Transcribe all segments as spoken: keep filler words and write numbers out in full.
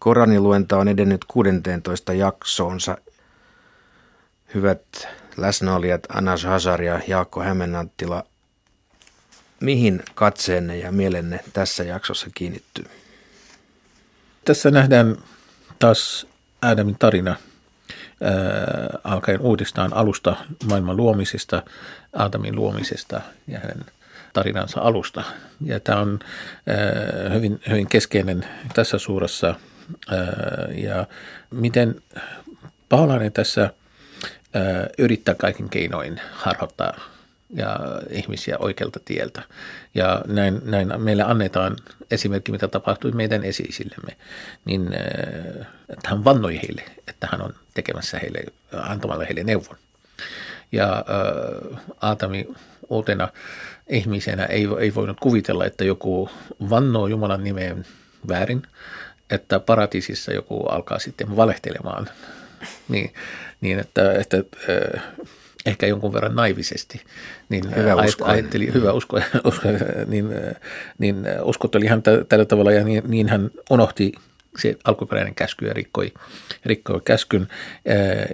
Koraaniluenta on edennyt kuudenteentoista jaksoonsa. Hyvät läsnäolijat Anas Hajjar ja Jaakko Hämeen-Anttila, mihin katseenne ja mielenne tässä jaksossa kiinnittyy? Tässä nähdään taas Aadamin tarina ää, alkaen uudestaan alusta maailman luomisesta, Aadamin luomisesta ja hänen tarinansa alusta. Ja tämä on ää, hyvin, hyvin keskeinen tässä suurassa. Ää, ja miten Paholainen tässä ää, yrittää kaikin keinoin harhauttaa ja ihmisiä oikealta tieltä. Ja näin, näin meille annetaan esimerkki, mitä tapahtui meidän esi-isillemme, niin että hän vannoi heille, että hän on tekemässä heille, antamalla heille neuvon. Ja Aadami uutena ihmisenä ei, ei voinut kuvitella, että joku vannoo Jumalan nimeen väärin, että paratiisissa joku alkaa sitten valehtelemaan. Niin, niin että... että ehkä jonkun verran naivisesti, niin hyvä usko, ajatteli, hyvä usko, usko niin, niin uskotteli hän tällä tavalla ja niin, niin hän unohti se alkuperäinen käsky ja rikkoi, rikkoi käskyn.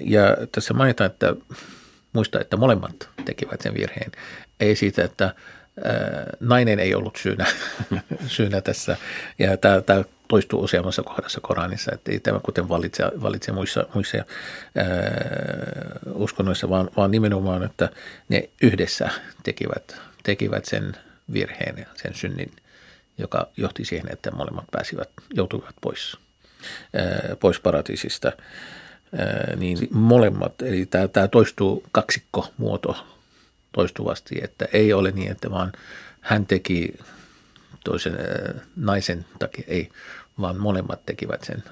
Ja tässä mainitaan, että muista, että molemmat tekivät sen virheen, ei siitä, että nainen ei ollut syynä, syynä tässä ja tämä, tämä toistuu useammassa kohdassa Koraanissa, että ei tämä kuten valitse, valitse muissa, muissa ää, uskonnoissa, vaan, vaan nimenomaan, että ne yhdessä tekivät, tekivät sen virheen, sen synnin, joka johti siihen, että molemmat pääsivät, joutuivat pois, ää, pois paratiisista. Ää, niin molemmat, eli tämä, tämä toistuu kaksikkomuoto toistuvasti, että ei ole niin, että vaan hän teki toisen äh, naisen takia, ei, vaan molemmat tekivät sen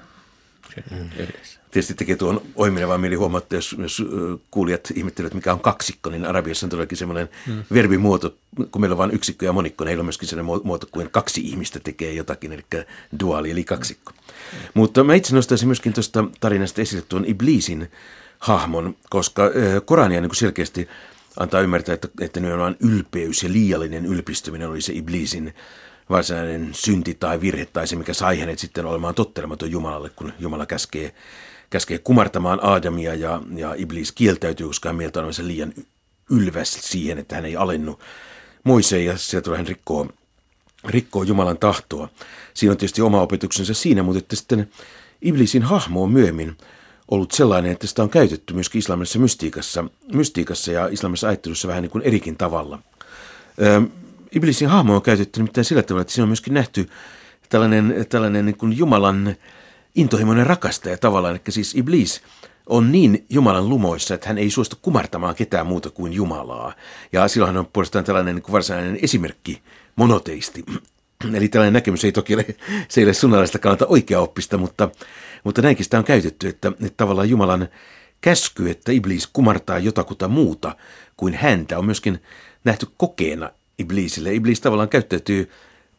mm. yhdessä. Tietysti tekee tuon oiminevaa mieli huomaa, että jos, jos kuulijat ihmettelevät, mikä on kaksikko, niin arabiassa on todellakin semmoinen mm. verbimuoto, kun meillä on vain yksikkö ja monikko, niin heillä on myöskin sellainen muoto, kuin kaksi ihmistä tekee jotakin, eli duaali, eli kaksikko. Mm. Mutta mä itse nostaisin myöskin tuosta tarinasta esille tuon Iblisin hahmon, koska äh, Korania niin kuin selkeästi antaa ymmärtää, että, että nimenomaan ylpeys ja liiallinen ylpistyminen oli se Iblisin varsinainen synti tai virhe tai se, mikä sai hänet sitten olemaan tottelematon Jumalalle, kun Jumala käskee, käskee kumartamaan Aadamia ja, ja Iblis kieltäytyy, koska hän mieltä olevansa liian ylväs siihen, että hän ei alennu Moiseen ja sieltä tulee hän rikkoo, rikkoo Jumalan tahtoa. Siinä on tietysti oma opetuksensa siinä, mutta että sitten Iblisin hahmo on myöhemmin ollut sellainen, että sitä on käytetty myöskin islamilaisessa mystiikassa, mystiikassa ja islamilaisessa ajattelussa vähän niin kuin erikin tavalla. Öö, Iblisin hahmo on käytetty nimittäin sillä tavalla, että siinä on myöskin nähty tällainen, tällainen niin kuin Jumalan intohimoinen rakastaja tavallaan, että siis Iblis on niin Jumalan lumoissa, että hän ei suostu kumartamaan ketään muuta kuin Jumalaa. Ja silloin on puolestaan tällainen niin kuin varsinainen esimerkki, monoteisti. Eli tällainen näkemys ei toki ole, se ei ole sunnalaista kannalta oikeaoppista, mutta, mutta näinkin sitä on käytetty, että, että tavallaan Jumalan käsky, että Iblis kumartaa jotakuta muuta kuin häntä, on myöskin nähty kokeena Iblisille. Iblis tavallaan käyttäytyy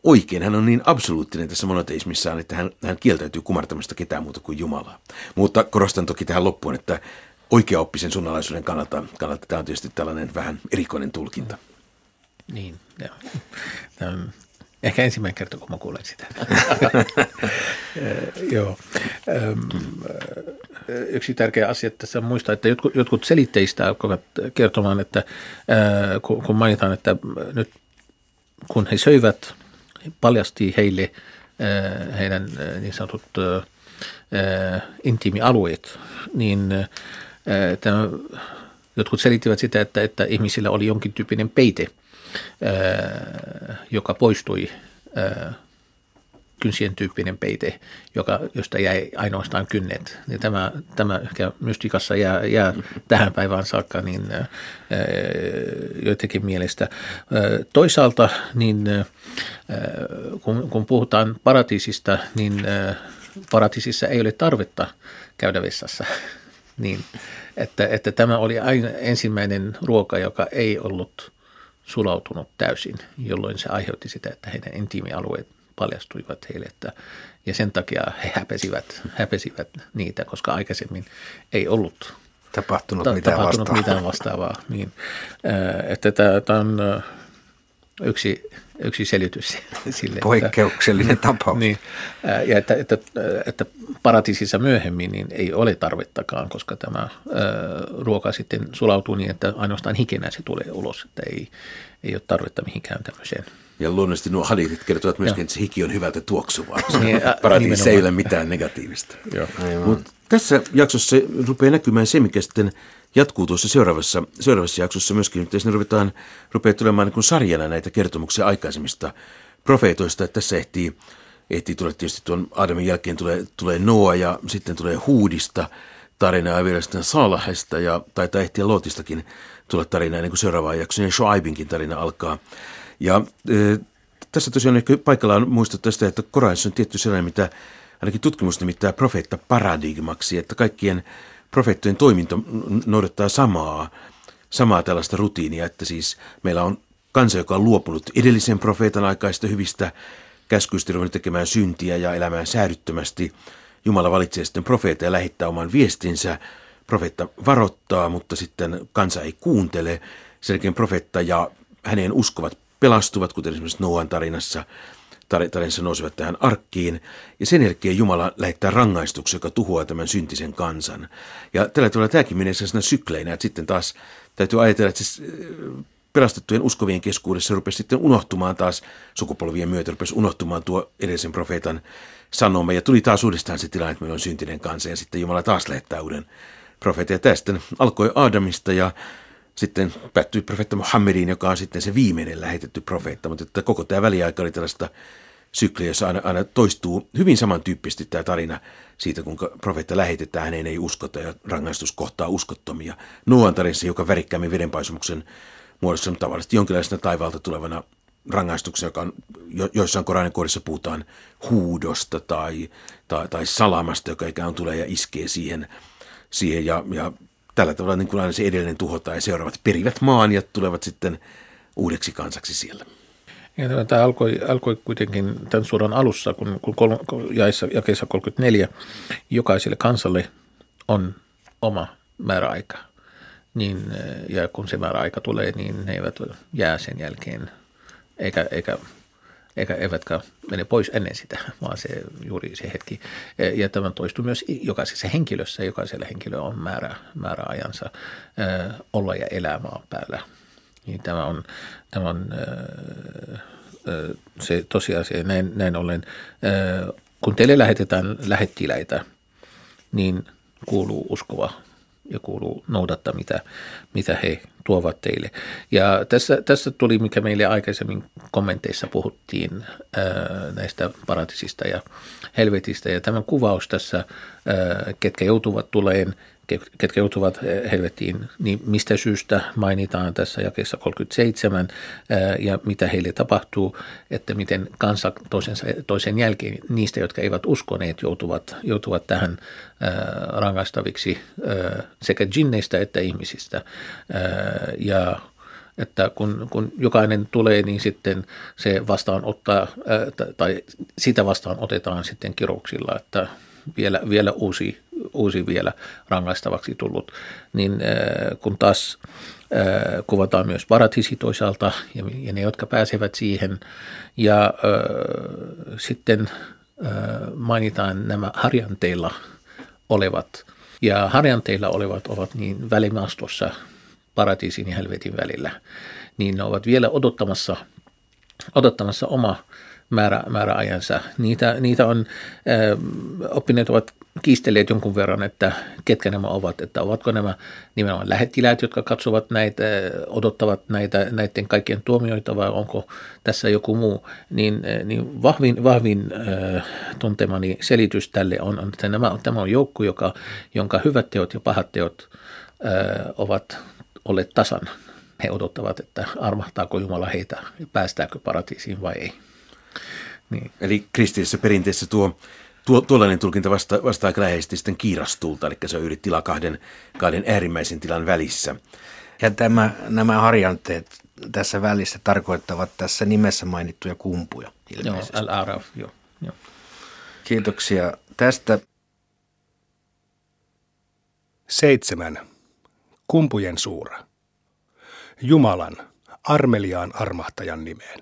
oikein, hän on niin absoluuttinen tässä monoteismissaan, että hän, hän kieltäytyy kumartamasta ketään muuta kuin Jumalaa. Mutta korostan toki tähän loppuun, että oikeaoppisen sunnalaisuuden kannalta, kannalta tämä on tietysti tällainen vähän erikoinen tulkinta. Niin, joo. Tämä on... Ehkä ensimmäinen kerta, kun mä kuulen sitä. Joo. Yksi tärkeä asia tässä on muistaa, että jotkut, jotkut selitteistä alkoivat kertomaan, että kun mainitaan, että nyt kun he söivät, paljasti heille heidän niin sanotut intiimialueet, niin tämä, jotkut selittivät sitä, että, että ihmisillä oli jonkin tyyppinen peite, joka poistui, kynsien tyyppinen peite, joka, josta jäi ainoastaan kynnet. Ja tämä, tämä ehkä mystikassa jää, jää tähän päivään saakka niin, joidenkin mielestä. Toisaalta, niin, kun, kun puhutaan paratiisista, niin paratiisissa ei ole tarvetta käydä vessassa. Niin, että, että tämä oli aina ensimmäinen ruoka, joka ei ollut sulautunut täysin, jolloin se aiheutti sitä, että heidän intiimialueet paljastuivat heille. Että, ja sen takia he häpesivät, häpesivät niitä, koska aikaisemmin ei ollut tapahtunut, ta- mitään, tapahtunut vastaavaa. mitään vastaavaa. Niin, että tämä on yksi, yksi selitys sille. Poikkeuksellinen että, tapaus. Niin, ja että, että, että paratiisissa myöhemmin niin ei ole tarvettakaan, koska tämä äh, ruoka sitten sulautuu niin, että ainoastaan hikenä se tulee ulos, että ei, ei ole tarvetta mihinkään tämmöiseen. Ja luonnollisesti nuo hadiisit kertovat myöskin, että se hiki on hyvältä tuoksuvaa. Paratiisissa ei ole mitään negatiivista. Mut tässä jaksossa rupeaa näkymään se, mikä sitten jatkuu tuossa seuraavassa, seuraavassa jaksossa myöskin. Nyt sinne ruvetaan, rupeaa tulemaan niin sarjana näitä kertomuksia aikaisemmista profeetoista. Tässä ehtii, ehtii tulee tietysti tuon Aadamin jälkeen tulee, tulee Noa ja sitten tulee Hudista tarinaa ja vielä sitten Salahesta ja taitaa ehtiä Lootistakin tulla tarinaa niin kuin seuraavaan jaksoon ja Shuaibinkin tarina alkaa. Ja e, tässä tosiaan ehkä paikallaan muistuttaa sitä, että Koraanissa on tietty sellainen, mitä ainakin tutkimus nimittää profeetta-paradigmaksi, että kaikkien profeettojen toiminta noudattaa samaa, samaa tällaista rutiinia, että siis meillä on kansa, joka on luopunut edellisen profeetan aikaista hyvistä käskyistä, ruvennut tekemään syntiä ja elämään säädyttömästi. Jumala valitsee sitten profeetta ja lähettää oman viestinsä. Profeetta varoittaa, mutta sitten kansa ei kuuntele. Sen jälkeen profeetta ja häneen uskovat pelastuvat, kuten esimerkiksi Noan tarinassa, tar- tarinassa nousevat tähän arkkiin. Ja sen jälkeen Jumala lähettää rangaistuksen, joka tuhoaa tämän syntisen kansan. Ja tällä tavalla tämäkin menee sellaisena sykleinä, että sitten taas täytyy ajatella, että siis pelastettujen uskovien keskuudessa rupesi sitten unohtumaan taas, sukupolvien myötä rupesi unohtumaan tuo edellisen profeetan sanoma. Ja tuli taas uudestaan se tilanne, että meillä on syntinen kansa ja sitten Jumala taas lähettää uuden profeetan. Ja tämä sitten alkoi Aadamista ja sitten päättyi profeetta Muhammediin, joka on sitten se viimeinen lähetetty profeetta, mutta että koko tämä väliaika oli tällaista sykliä, jossa aina, aina toistuu hyvin samantyyppisesti tämä tarina siitä, kuinka profeetta lähetetään, häneen ei uskota ja rangaistus kohtaa uskottomia. Noan tarinassa, joka värikkäämmin vedenpaisumuksen muodossa on tavallisesti jonkinlaisena taivaalta tulevana rangaistuksen, joka on, jo, joissain Koraanin kohdissa puhutaan huudosta tai, tai, tai salamasta, joka ikään kuin tulee ja iskee siihen, siihen ja, ja tällä tavalla niin kuin aina se edellinen tuhotaan ja seuraavat perivät maan ja tulevat sitten uudeksi kansaksi siellä. Ja tämä alkoi, alkoi kuitenkin tämän suoran alussa, kun, kun jaessa, jakeessa kolmekymmentäneljä jokaiselle kansalle on oma määräaika. Niin, ja kun se määräaika tulee, niin ne eivät jää sen jälkeen eikä, eikä, eikä eivätkä mene pois ennen sitä, vaan se juuri se hetki. Ja tämä toistuu myös jokaisessa henkilössä. Jokaisella henkilöllä on määrä, määräajansa äh, olla ja elää maan päällä. Niin tämä on, tämä on äh, äh, se tosiasia. Näin, näin ollen, äh, kun teille lähetetään lähettiläitä, niin kuuluu uskova ja kuuluu noudattaa, mitä, mitä he tuovat teille. Ja tässä, tässä tuli, mikä meille aikaisemmin kommenteissa puhuttiin ää, näistä paratiisista ja helvetistä. Ja tämän kuvaus tässä, ää, ketkä joutuvat tuleen, ketkä joutuvat helvetiin, niin mistä syystä mainitaan tässä jakeessa kolmekymmentäseitsemän ää, ja mitä heille tapahtuu, että miten kansa toisensa, toisen jälkeen niistä, jotka eivät uskoneet, joutuvat, joutuvat tähän ää, rangaistaviksi ää, sekä djinneistä että ihmisistä. Ää, ja että kun, kun jokainen tulee, niin sitten se vastaan ottaa ää, tai sitä vastaan otetaan sitten kirouksilla, että vielä, vielä uusi, uusi vielä rangaistavaksi tullut, niin äh, kun taas äh, kuvataan myös paratiisi toisaalta ja, ja ne, jotka pääsevät siihen. Ja äh, sitten äh, mainitaan nämä harjanteilla olevat. Ja harjanteilla olevat ovat niin välimaastossa paratiisin ja helvetin välillä. Niin ne ovat vielä odottamassa, odottamassa oma määrä, määräajansa. Niitä, niitä on, äh, oppineet ovat kiistelleet jonkun verran, että ketkä nämä ovat, että ovatko nämä nimenomaan lähettiläät, jotka katsovat näitä, odottavat näitä, näiden kaikkien tuomioita vai onko tässä joku muu, niin, niin vahvin, vahvin äh, tuntemani selitys tälle on, on että nämä, tämä on joukko, joka, jonka hyvät teot ja pahat teot äh, ovat olleet tasan. He odottavat, että armahtaako Jumala heitä ja päästääkö paratiisiin vai ei. Niin. Eli kristillisessä perinteessä tuo, tuo, tuollainen tulkinta vasta, vastaa läheisesti sitten kiirastulta, eli se on yli tila kahden, kahden äärimmäisen tilan välissä. Ja tämä, nämä harjanteet tässä välissä tarkoittavat tässä nimessä mainittuja kumpuja ilmeisesti. Joo, al-Araf, joo, joo. Kiitoksia tästä. Seitsemän. Kumpujen suura. Jumalan, armeliaan armahtajan nimeen.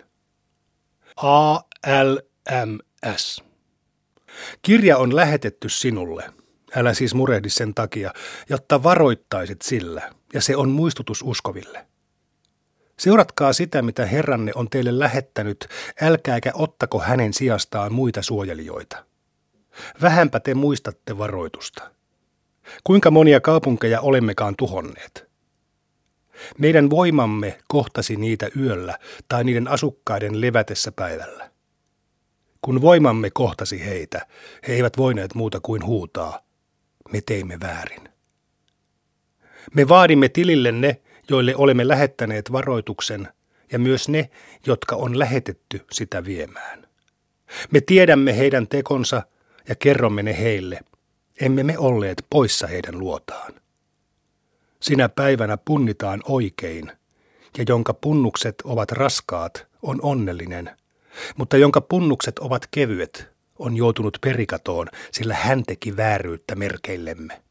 A L M S. Kirja on lähetetty sinulle. Älä siis murehdi sen takia, jotta varoittaisit sillä, ja se on muistutus uskoville. Seuratkaa sitä, mitä Herranne on teille lähettänyt, älkääkä ottako hänen sijastaan muita suojelijoita. Vähänpä te muistatte varoitusta. Kuinka monia kaupunkeja olemmekaan tuhonneet? Meidän voimamme kohtasi niitä yöllä tai niiden asukkaiden levätessä päivällä. Kun voimamme kohtasi heitä, he eivät voineet muuta kuin huutaa. Me teimme väärin. Me vaadimme tilille ne, joille olemme lähettäneet varoituksen, ja myös ne, jotka on lähetetty sitä viemään. Me tiedämme heidän tekonsa ja kerromme ne heille. Emme me olleet poissa heidän luotaan. Sinä päivänä punnitaan oikein, ja jonka punnukset ovat raskaat, on onnellinen, mutta jonka punnukset ovat kevyet, on joutunut perikatoon, sillä hän teki vääryyttä merkeillemme.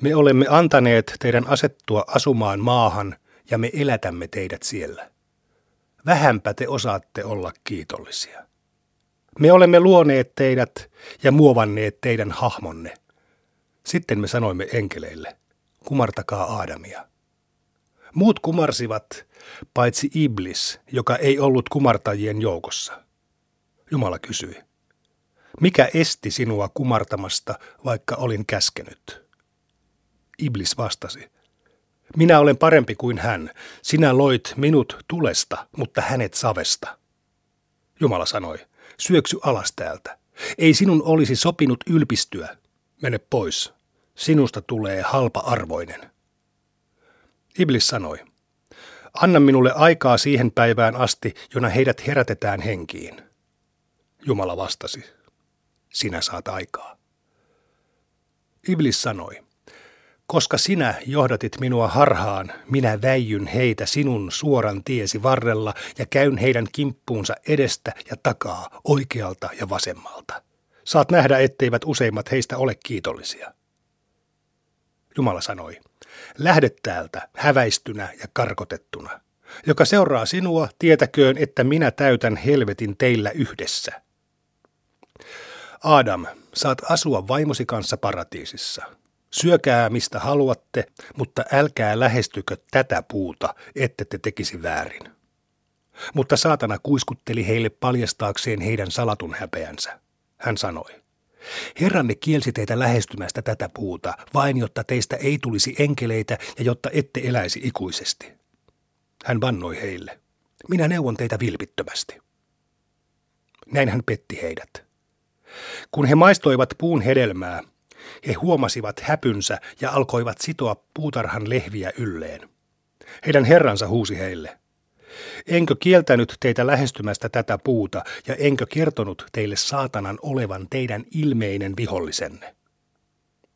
Me olemme antaneet teidän asettua asumaan maahan, ja me elätämme teidät siellä. Vähänpä te osaatte olla kiitollisia. Me olemme luoneet teidät ja muovanneet teidän hahmonne. Sitten me sanoimme enkeleille, kumartakaa Aadamia. Muut kumarsivat, paitsi Iblis, joka ei ollut kumartajien joukossa. Jumala kysyi, mikä esti sinua kumartamasta, vaikka olin käskenyt? Iblis vastasi, minä olen parempi kuin hän. Sinä loit minut tulesta, mutta hänet savesta. Jumala sanoi, syöksy alas täältä. Ei sinun olisi sopinut ylpistyä. Mene pois. Sinusta tulee halpa-arvoinen. Iblis sanoi, anna minulle aikaa siihen päivään asti, jona heidät herätetään henkiin. Jumala vastasi, sinä saat aikaa. Iblis sanoi, koska sinä johdatit minua harhaan, minä väijyn heitä sinun suoran tiesi varrella ja käyn heidän kimppuunsa edestä ja takaa, oikealta ja vasemmalta. Saat nähdä, etteivät useimmat heistä ole kiitollisia. Jumala sanoi, lähde täältä häväistynä ja karkotettuna. Joka seuraa sinua, tietäköön, että minä täytän helvetin teillä yhdessä. Aadam, saat asua vaimosi kanssa paratiisissa. Syökää mistä haluatte, mutta älkää lähestykö tätä puuta, ette te tekisi väärin. Mutta saatana kuiskutteli heille paljastaakseen heidän salatun häpeänsä. Hän sanoi, Herranne kielsi teitä lähestymästä tätä puuta, vain jotta teistä ei tulisi enkeleitä ja jotta ette eläisi ikuisesti. Hän vannoi heille, minä neuvon teitä vilpittömästi. Näin hän petti heidät. Kun he maistoivat puun hedelmää, he huomasivat häpynsä ja alkoivat sitoa puutarhan lehviä ylleen. Heidän herransa huusi heille, enkö kieltänyt teitä lähestymästä tätä puuta ja enkö kertonut teille saatanan olevan teidän ilmeinen vihollisenne?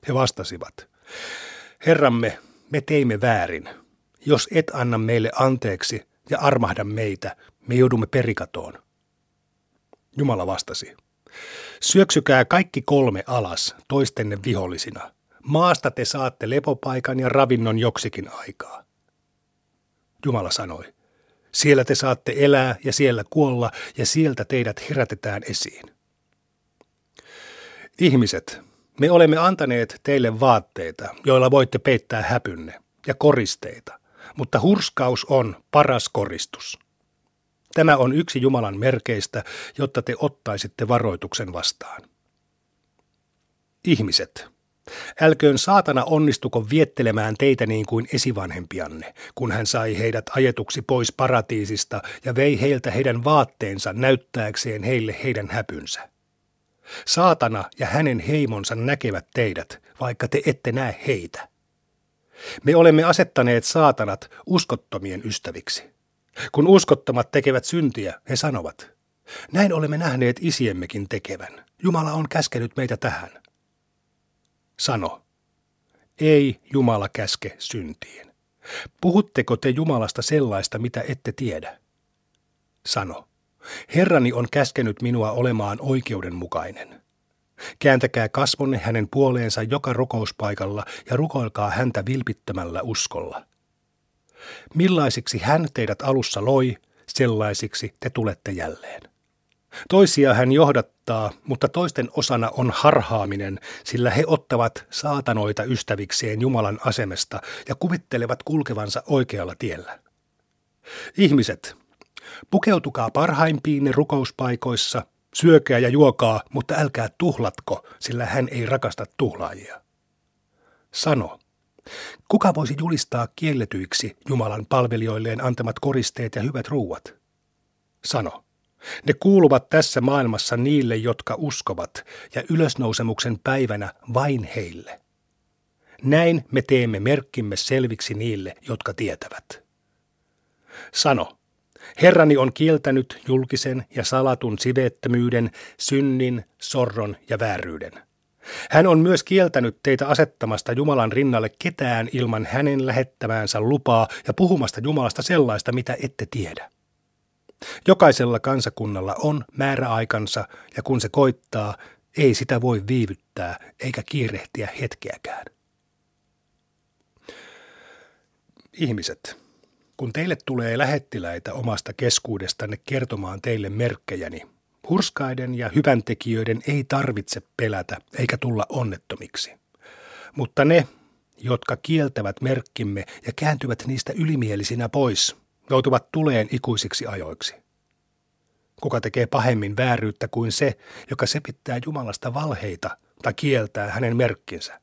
He vastasivat, Herramme, me teimme väärin. Jos et anna meille anteeksi ja armahda meitä, me joudumme perikatoon. Jumala vastasi, syöksykää kaikki kolme alas toistenne vihollisina. Maasta te saatte lepopaikan ja ravinnon joksikin aikaa. Jumala sanoi, siellä te saatte elää ja siellä kuolla ja sieltä teidät herätetään esiin. Ihmiset, me olemme antaneet teille vaatteita, joilla voitte peittää häpynne ja koristeita, mutta hurskaus on paras koristus. Tämä on yksi Jumalan merkeistä, jotta te ottaisitte varoituksen vastaan. Ihmiset, älköön saatana onnistuko viettelemään teitä niin kuin esivanhempianne, kun hän sai heidät ajetuksi pois paratiisista ja vei heiltä heidän vaatteensa näyttääkseen heille heidän häpynsä. Saatana ja hänen heimonsa näkevät teidät, vaikka te ette näe heitä. Me olemme asettaneet saatanat uskottomien ystäviksi. Kun uskottomat tekevät syntiä, he sanovat, näin olemme nähneet isiemmekin tekevän. Jumala on käskenyt meitä tähän. Sano, ei Jumala käske syntiin. Puhutteko te Jumalasta sellaista, mitä ette tiedä? Sano, Herrani on käskenyt minua olemaan oikeudenmukainen. Kääntäkää kasvonne hänen puoleensa joka rukouspaikalla ja rukoilkaa häntä vilpittömällä uskolla. Millaisiksi hän teidät alussa loi, sellaisiksi te tulette jälleen. Toisia hän johdattaa, mutta toisten osana on harhaaminen, sillä he ottavat saatanoita ystävikseen Jumalan asemesta ja kuvittelevat kulkevansa oikealla tiellä. Ihmiset, pukeutukaa parhaimpiinne rukouspaikoissa, syökää ja juokaa, mutta älkää tuhlatko, sillä hän ei rakasta tuhlaajia. Sano, kuka voisi julistaa kielletyiksi Jumalan palvelijoilleen antamat koristeet ja hyvät ruuat? Sano, ne kuuluvat tässä maailmassa niille, jotka uskovat, ja ylösnousemuksen päivänä vain heille. Näin me teemme merkkimme selviksi niille, jotka tietävät. Sano, Herrani on kieltänyt julkisen ja salatun siveettömyyden, synnin, sorron ja vääryyden. Hän on myös kieltänyt teitä asettamasta Jumalan rinnalle ketään ilman hänen lähettämäänsä lupaa ja puhumasta Jumalasta sellaista, mitä ette tiedä. Jokaisella kansakunnalla on määräaikansa ja kun se koittaa, ei sitä voi viivyttää eikä kiirehtiä hetkeäkään. Ihmiset, kun teille tulee lähettiläitä omasta keskuudestanne kertomaan teille merkkejäni, hurskaiden ja hyväntekijöiden ei tarvitse pelätä eikä tulla onnettomiksi. Mutta ne, jotka kieltävät merkkimme ja kääntyvät niistä ylimielisinä pois, joutuvat tuleen ikuisiksi ajoiksi. Kuka tekee pahemmin vääryyttä kuin se, joka sepittää Jumalasta valheita tai kieltää hänen merkkinsä?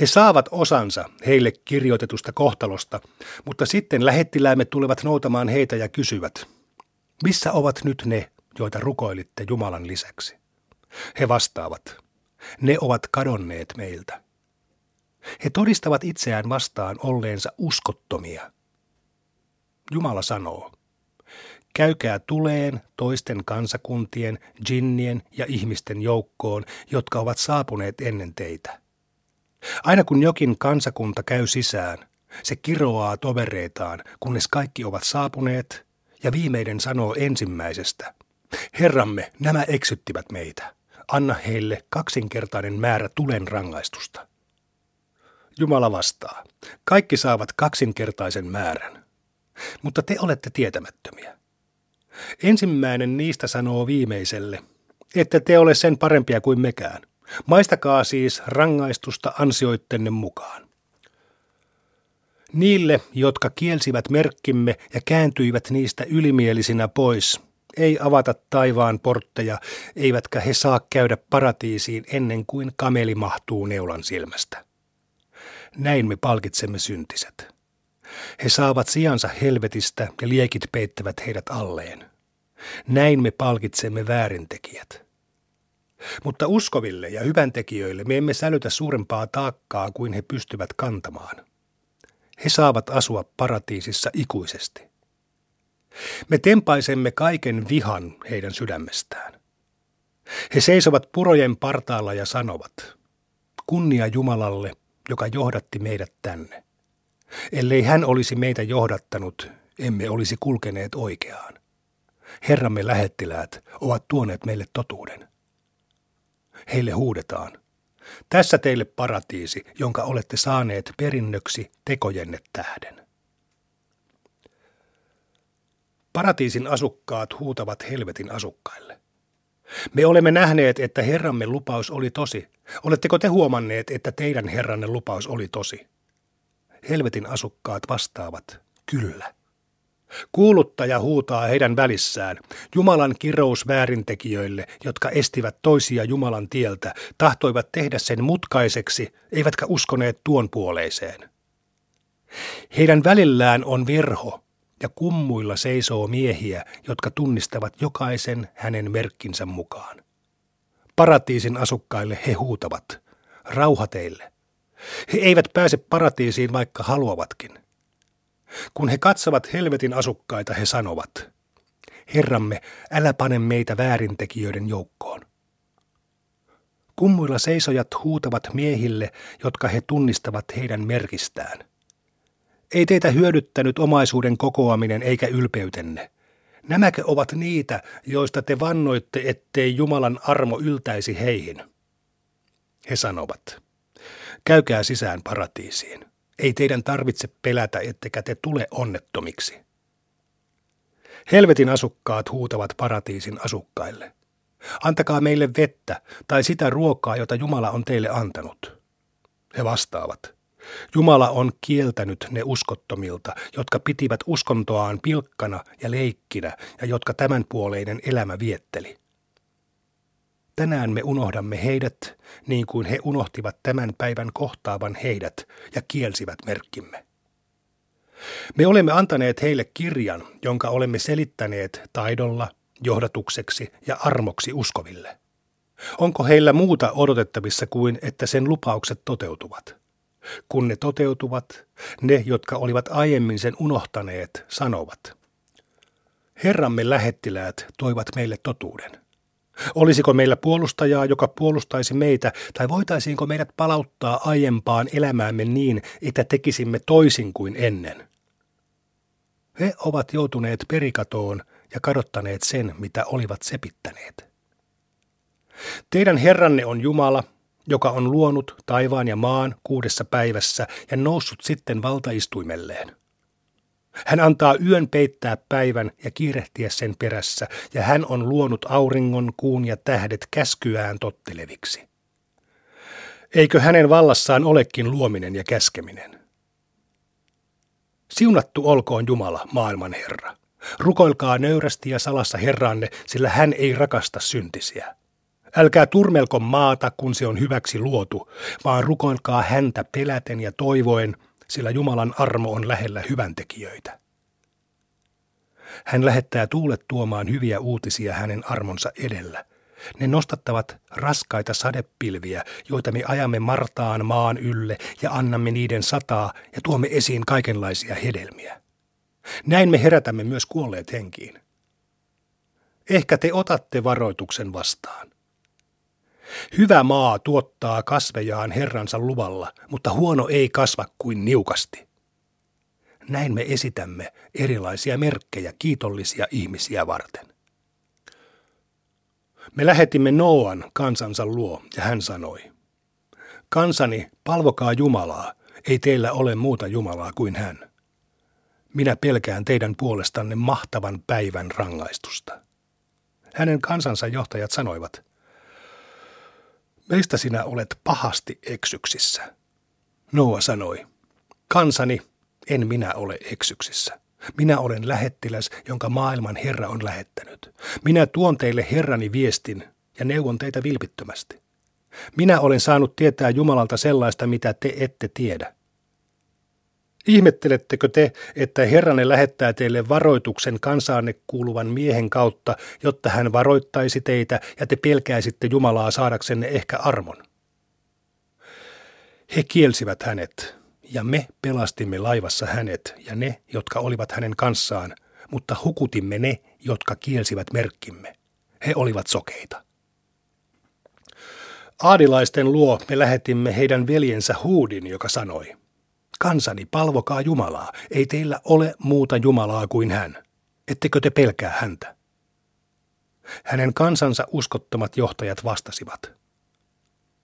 He saavat osansa heille kirjoitetusta kohtalosta, mutta sitten lähettiläämme tulevat noutamaan heitä ja kysyvät, missä ovat nyt ne, joita rukoilitte Jumalan lisäksi? He vastaavat, ne ovat kadonneet meiltä. He todistavat itseään vastaan olleensa uskottomia. Jumala sanoo, käykää tuleen toisten kansakuntien, djinnien ja ihmisten joukkoon, jotka ovat saapuneet ennen teitä. Aina kun jokin kansakunta käy sisään, se kiroaa tovereitaan, kunnes kaikki ovat saapuneet, ja viimeinen sanoo ensimmäisestä, Herramme, nämä eksyttivät meitä. Anna heille kaksinkertainen määrä tulen rangaistusta. Jumala vastaa, kaikki saavat kaksinkertaisen määrän, mutta te olette tietämättömiä. Ensimmäinen niistä sanoo viimeiselle, että te ole sen parempia kuin mekään. Maistakaa siis rangaistusta ansioittenne mukaan. Niille, jotka kielsivät merkkimme ja kääntyivät niistä ylimielisinä pois, ei avata taivaan portteja, eivätkä he saa käydä paratiisiin ennen kuin kameli mahtuu neulan silmästä. Näin me palkitsemme syntiset. He saavat sijansa helvetistä ja liekit peittävät heidät alleen. Näin me palkitsemme väärintekijät. Mutta uskoville ja hyväntekijöille me emme sälytä suurempaa taakkaa kuin he pystyvät kantamaan. He saavat asua paratiisissa ikuisesti. Me tempaisemme kaiken vihan heidän sydämestään. He seisovat purojen partaalla ja sanovat, kunnia Jumalalle, joka johdatti meidät tänne. Ellei hän olisi meitä johdattanut, emme olisi kulkeneet oikeaan. Herramme lähettiläät ovat tuoneet meille totuuden. Heille huudetaan, tässä teille paratiisi, jonka olette saaneet perinnöksi tekojenne tähden. Paratiisin asukkaat huutavat helvetin asukkaille. Me olemme nähneet, että Herramme lupaus oli tosi. Oletteko te huomanneet, että teidän Herranne lupaus oli tosi? Helvetin asukkaat vastaavat, kyllä. Kuuluttaja huutaa heidän välissään, Jumalan kirous väärintekijöille, jotka estivät toisia Jumalan tieltä, tahtoivat tehdä sen mutkaiseksi, eivätkä uskoneet tuon puoleiseen. Heidän välillään on verho, ja kummuilla seisoo miehiä, jotka tunnistavat jokaisen hänen merkkinsä mukaan. Paratiisin asukkaille he huutavat, rauha teille. He eivät pääse paratiisiin, vaikka haluavatkin. Kun he katsovat helvetin asukkaita, he sanovat, Herramme, älä pane meitä väärintekijöiden joukkoon. Kummuilla seisojat huutavat miehille, jotka he tunnistavat heidän merkistään. Ei teitä hyödyttänyt omaisuuden kokoaminen eikä ylpeytenne. Nämäkö ovat niitä, joista te vannoitte, ettei Jumalan armo yltäisi heihin? He sanovat, käykää sisään paratiisiin. Ei teidän tarvitse pelätä, ettekä te tule onnettomiksi. Helvetin asukkaat huutavat paratiisin asukkaille. Antakaa meille vettä tai sitä ruokaa, jota Jumala on teille antanut. He vastaavat. Jumala on kieltänyt ne uskottomilta, jotka pitivät uskontoaan pilkkana ja leikkinä ja jotka tämänpuoleinen elämä vietteli. Tänään me unohdamme heidät, niin kuin he unohtivat tämän päivän kohtaavan heidät ja kielsivät merkkimme. Me olemme antaneet heille kirjan, jonka olemme selittäneet taidolla, johdatukseksi ja armoksi uskoville. Onko heillä muuta odotettavissa kuin, että sen lupaukset toteutuvat? Kun ne toteutuvat, ne, jotka olivat aiemmin sen unohtaneet, sanovat. Herramme lähettiläät toivat meille totuuden. Olisiko meillä puolustajaa, joka puolustaisi meitä, tai voitaisiinko meidät palauttaa aiempaan elämäämme niin, että tekisimme toisin kuin ennen? He ovat joutuneet perikatoon ja kadottaneet sen, mitä olivat sepittäneet. Teidän Herranne on Jumala, joka on luonut taivaan ja maan kuudessa päivässä ja noussut sitten valtaistuimelleen. Hän antaa yön peittää päivän ja kiirehtiä sen perässä, ja hän on luonut auringon, kuun ja tähdet käskyään totteleviksi. Eikö hänen vallassaan olekin luominen ja käskeminen? Siunattu olkoon Jumala, maailman Herra. Rukoilkaa nöyrästi ja salassa Herranne, sillä hän ei rakasta syntisiä. Älkää turmelko maata, kun se on hyväksi luotu, vaan rukoilkaa häntä peläten ja toivoen, sillä Jumalan armo on lähellä hyväntekijöitä. Hän lähettää tuulet tuomaan hyviä uutisia hänen armonsa edellä. Ne nostattavat raskaita sadepilviä, joita me ajamme martaan maan ylle ja annamme niiden sataa ja tuomme esiin kaikenlaisia hedelmiä. Näin me herätämme myös kuolleet henkiin. Ehkä te otatte varoituksen vastaan. Hyvä maa tuottaa kasvejaan Herransa luvalla, mutta huono ei kasva kuin niukasti. Näin me esitämme erilaisia merkkejä kiitollisia ihmisiä varten. Me lähetimme Noan kansansa luo, ja hän sanoi, kansani, palvokaa Jumalaa, ei teillä ole muuta Jumalaa kuin hän. Minä pelkään teidän puolestanne mahtavan päivän rangaistusta. Hänen kansansa johtajat sanoivat, meistä sinä olet pahasti eksyksissä. Noa sanoi, kansani, en minä ole eksyksissä. Minä olen lähettiläs, jonka maailman Herra on lähettänyt. Minä tuon teille Herrani viestin ja neuvon teitä vilpittömästi. Minä olen saanut tietää Jumalalta sellaista, mitä te ette tiedä. Ihmettelettekö te, että Herranne lähettää teille varoituksen kansaanne kuuluvan miehen kautta, jotta hän varoittaisi teitä ja te pelkäisitte Jumalaa saadaksenne ehkä armon? He kielsivät hänet, ja me pelastimme laivassa hänet ja ne, jotka olivat hänen kanssaan, mutta hukutimme ne, jotka kielsivät merkkimme. He olivat sokeita. Aadilaisten luo me lähetimme heidän veljensä Hudin, joka sanoi, kansani, palvokaa Jumalaa, ei teillä ole muuta Jumalaa kuin hän. Ettekö te pelkää häntä? Hänen kansansa uskottomat johtajat vastasivat.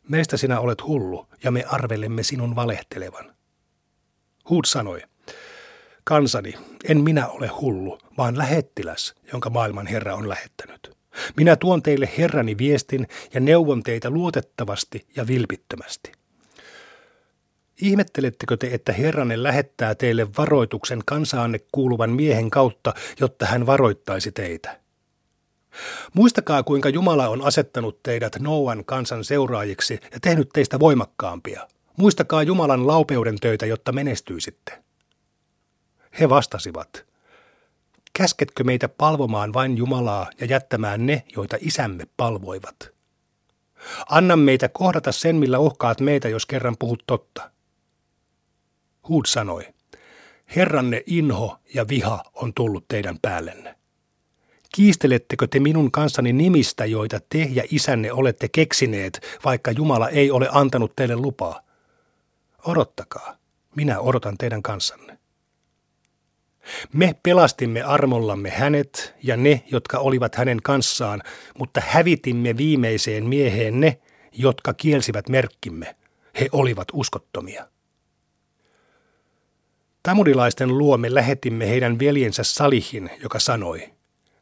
Meistä sinä olet hullu, ja me arvelemme sinun valehtelevan. Hud sanoi, kansani, en minä ole hullu, vaan lähettiläs, jonka maailman Herra on lähettänyt. Minä tuon teille Herrani viestin ja neuvon teitä luotettavasti ja vilpittömästi. Ihmettelettekö te, että Herranne lähettää teille varoituksen kansaanne kuuluvan miehen kautta, jotta hän varoittaisi teitä? Muistakaa, kuinka Jumala on asettanut teidät Noan kansan seuraajiksi ja tehnyt teistä voimakkaampia. Muistakaa Jumalan laupeuden töitä, jotta menestyisitte. He vastasivat, käsketkö meitä palvomaan vain Jumalaa ja jättämään ne, joita isämme palvoivat? Anna meitä kohdata sen, millä uhkaat meitä, jos kerran puhut totta. Hud sanoi, Herranne inho ja viha on tullut teidän päällenne. Kiistelettekö te minun kanssani nimistä, joita te ja isänne olette keksineet, vaikka Jumala ei ole antanut teille lupaa? Odottakaa, minä odotan teidän kanssanne. Me pelastimme armollamme hänet ja ne, jotka olivat hänen kanssaan, mutta hävitimme viimeiseen mieheen ne, jotka kielsivät merkkimme. He olivat uskottomia. Tamudilaisten luomme lähetimme heidän veljensä Salihin, joka sanoi,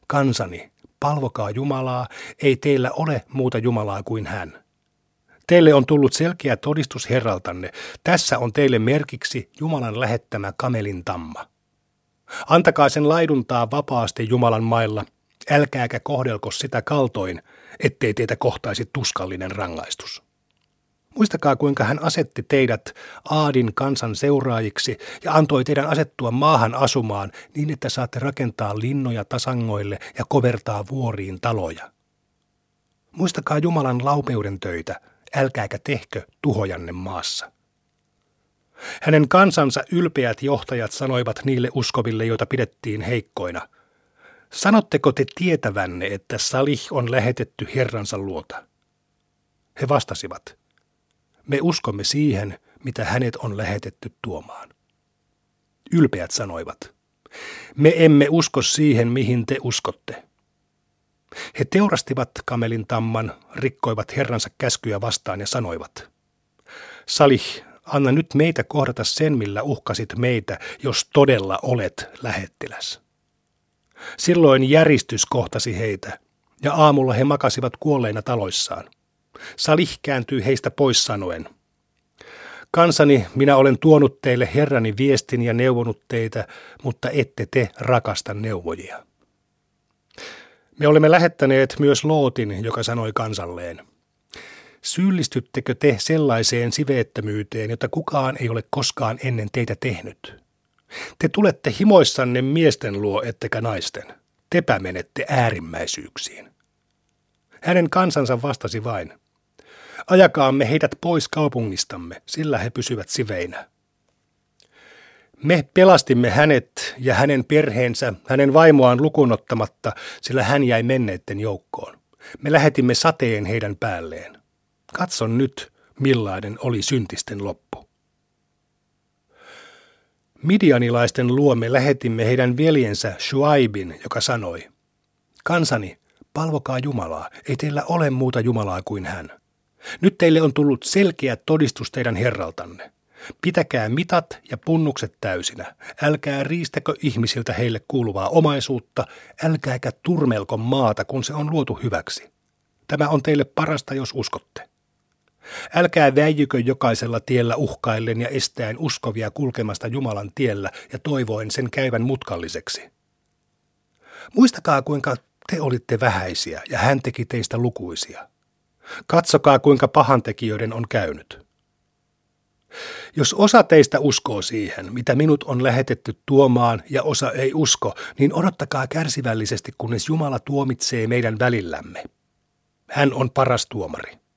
kansani, palvokaa Jumalaa, ei teillä ole muuta Jumalaa kuin hän. Teille on tullut selkeä todistus Herraltanne, tässä on teille merkiksi Jumalan lähettämä kamelin tamma. Antakaa sen laiduntaa vapaasti Jumalan mailla, älkääkä kohdelko sitä kaltoin, ettei teitä kohtaisi tuskallinen rangaistus. Muistakaa, kuinka hän asetti teidät Aadin kansan seuraajiksi ja antoi teidän asettua maahan asumaan niin, että saatte rakentaa linnoja tasangoille ja kovertaa vuoriin taloja. Muistakaa Jumalan laupeuden töitä, älkääkä tehkö tuhojanne maassa. Hänen kansansa ylpeät johtajat sanoivat niille uskoville, joita pidettiin heikkoina. Sanotteko te tietävänne, että Salih on lähetetty Herransa luota? He vastasivat. Me uskomme siihen, mitä hänet on lähetetty tuomaan. Ylpeät sanoivat, me emme usko siihen, mihin te uskotte. He teurastivat kamelin tamman, rikkoivat Herransa käskyä vastaan ja sanoivat, Salih, anna nyt meitä kohdata sen, millä uhkasit meitä, jos todella olet lähettiläs. Silloin järistys kohtasi heitä, ja aamulla he makasivat kuolleina taloissaan. Salih kääntyi heistä pois sanoen, kansani, minä olen tuonut teille Herrani viestin ja neuvonut teitä, mutta ette te rakasta neuvojia. Me olemme lähettäneet myös Lootin, joka sanoi kansalleen, syyllistyttekö te sellaiseen siveettömyyteen, jota kukaan ei ole koskaan ennen teitä tehnyt? Te tulette himoissanne miesten luo, ettekä naisten. Tepä menette äärimmäisyyksiin. Hänen kansansa vastasi vain, ajakaamme heidät pois kaupungistamme, sillä he pysyvät siveinä. Me pelastimme hänet ja hänen perheensä, hänen vaimoaan lukunottamatta, sillä hän jäi menneiden joukkoon. Me lähetimme sateen heidän päälleen. Katso nyt, millainen oli syntisten loppu. Midianilaisten luomme lähetimme heidän veljensä Shuaibin, joka sanoi, kansani, palvokaa Jumalaa, ei teillä ole muuta Jumalaa kuin hän. Nyt teille on tullut selkeä todistus teidän Herraltanne. Pitäkää mitat ja punnukset täysinä. Älkää riistäkö ihmisiltä heille kuuluvaa omaisuutta, älkääkä turmelko maata, kun se on luotu hyväksi. Tämä on teille parasta, jos uskotte. Älkää väijykö jokaisella tiellä uhkaillen ja estäen uskovia kulkemasta Jumalan tiellä ja toivoen sen käyvän mutkalliseksi. Muistakaa, kuinka te olitte vähäisiä ja hän teki teistä lukuisia. Katsokaa, kuinka pahantekijöiden on käynyt. Jos osa teistä uskoo siihen, mitä minut on lähetetty tuomaan ja osa ei usko, niin odottakaa kärsivällisesti, kunnes Jumala tuomitsee meidän välillämme. Hän on paras tuomari.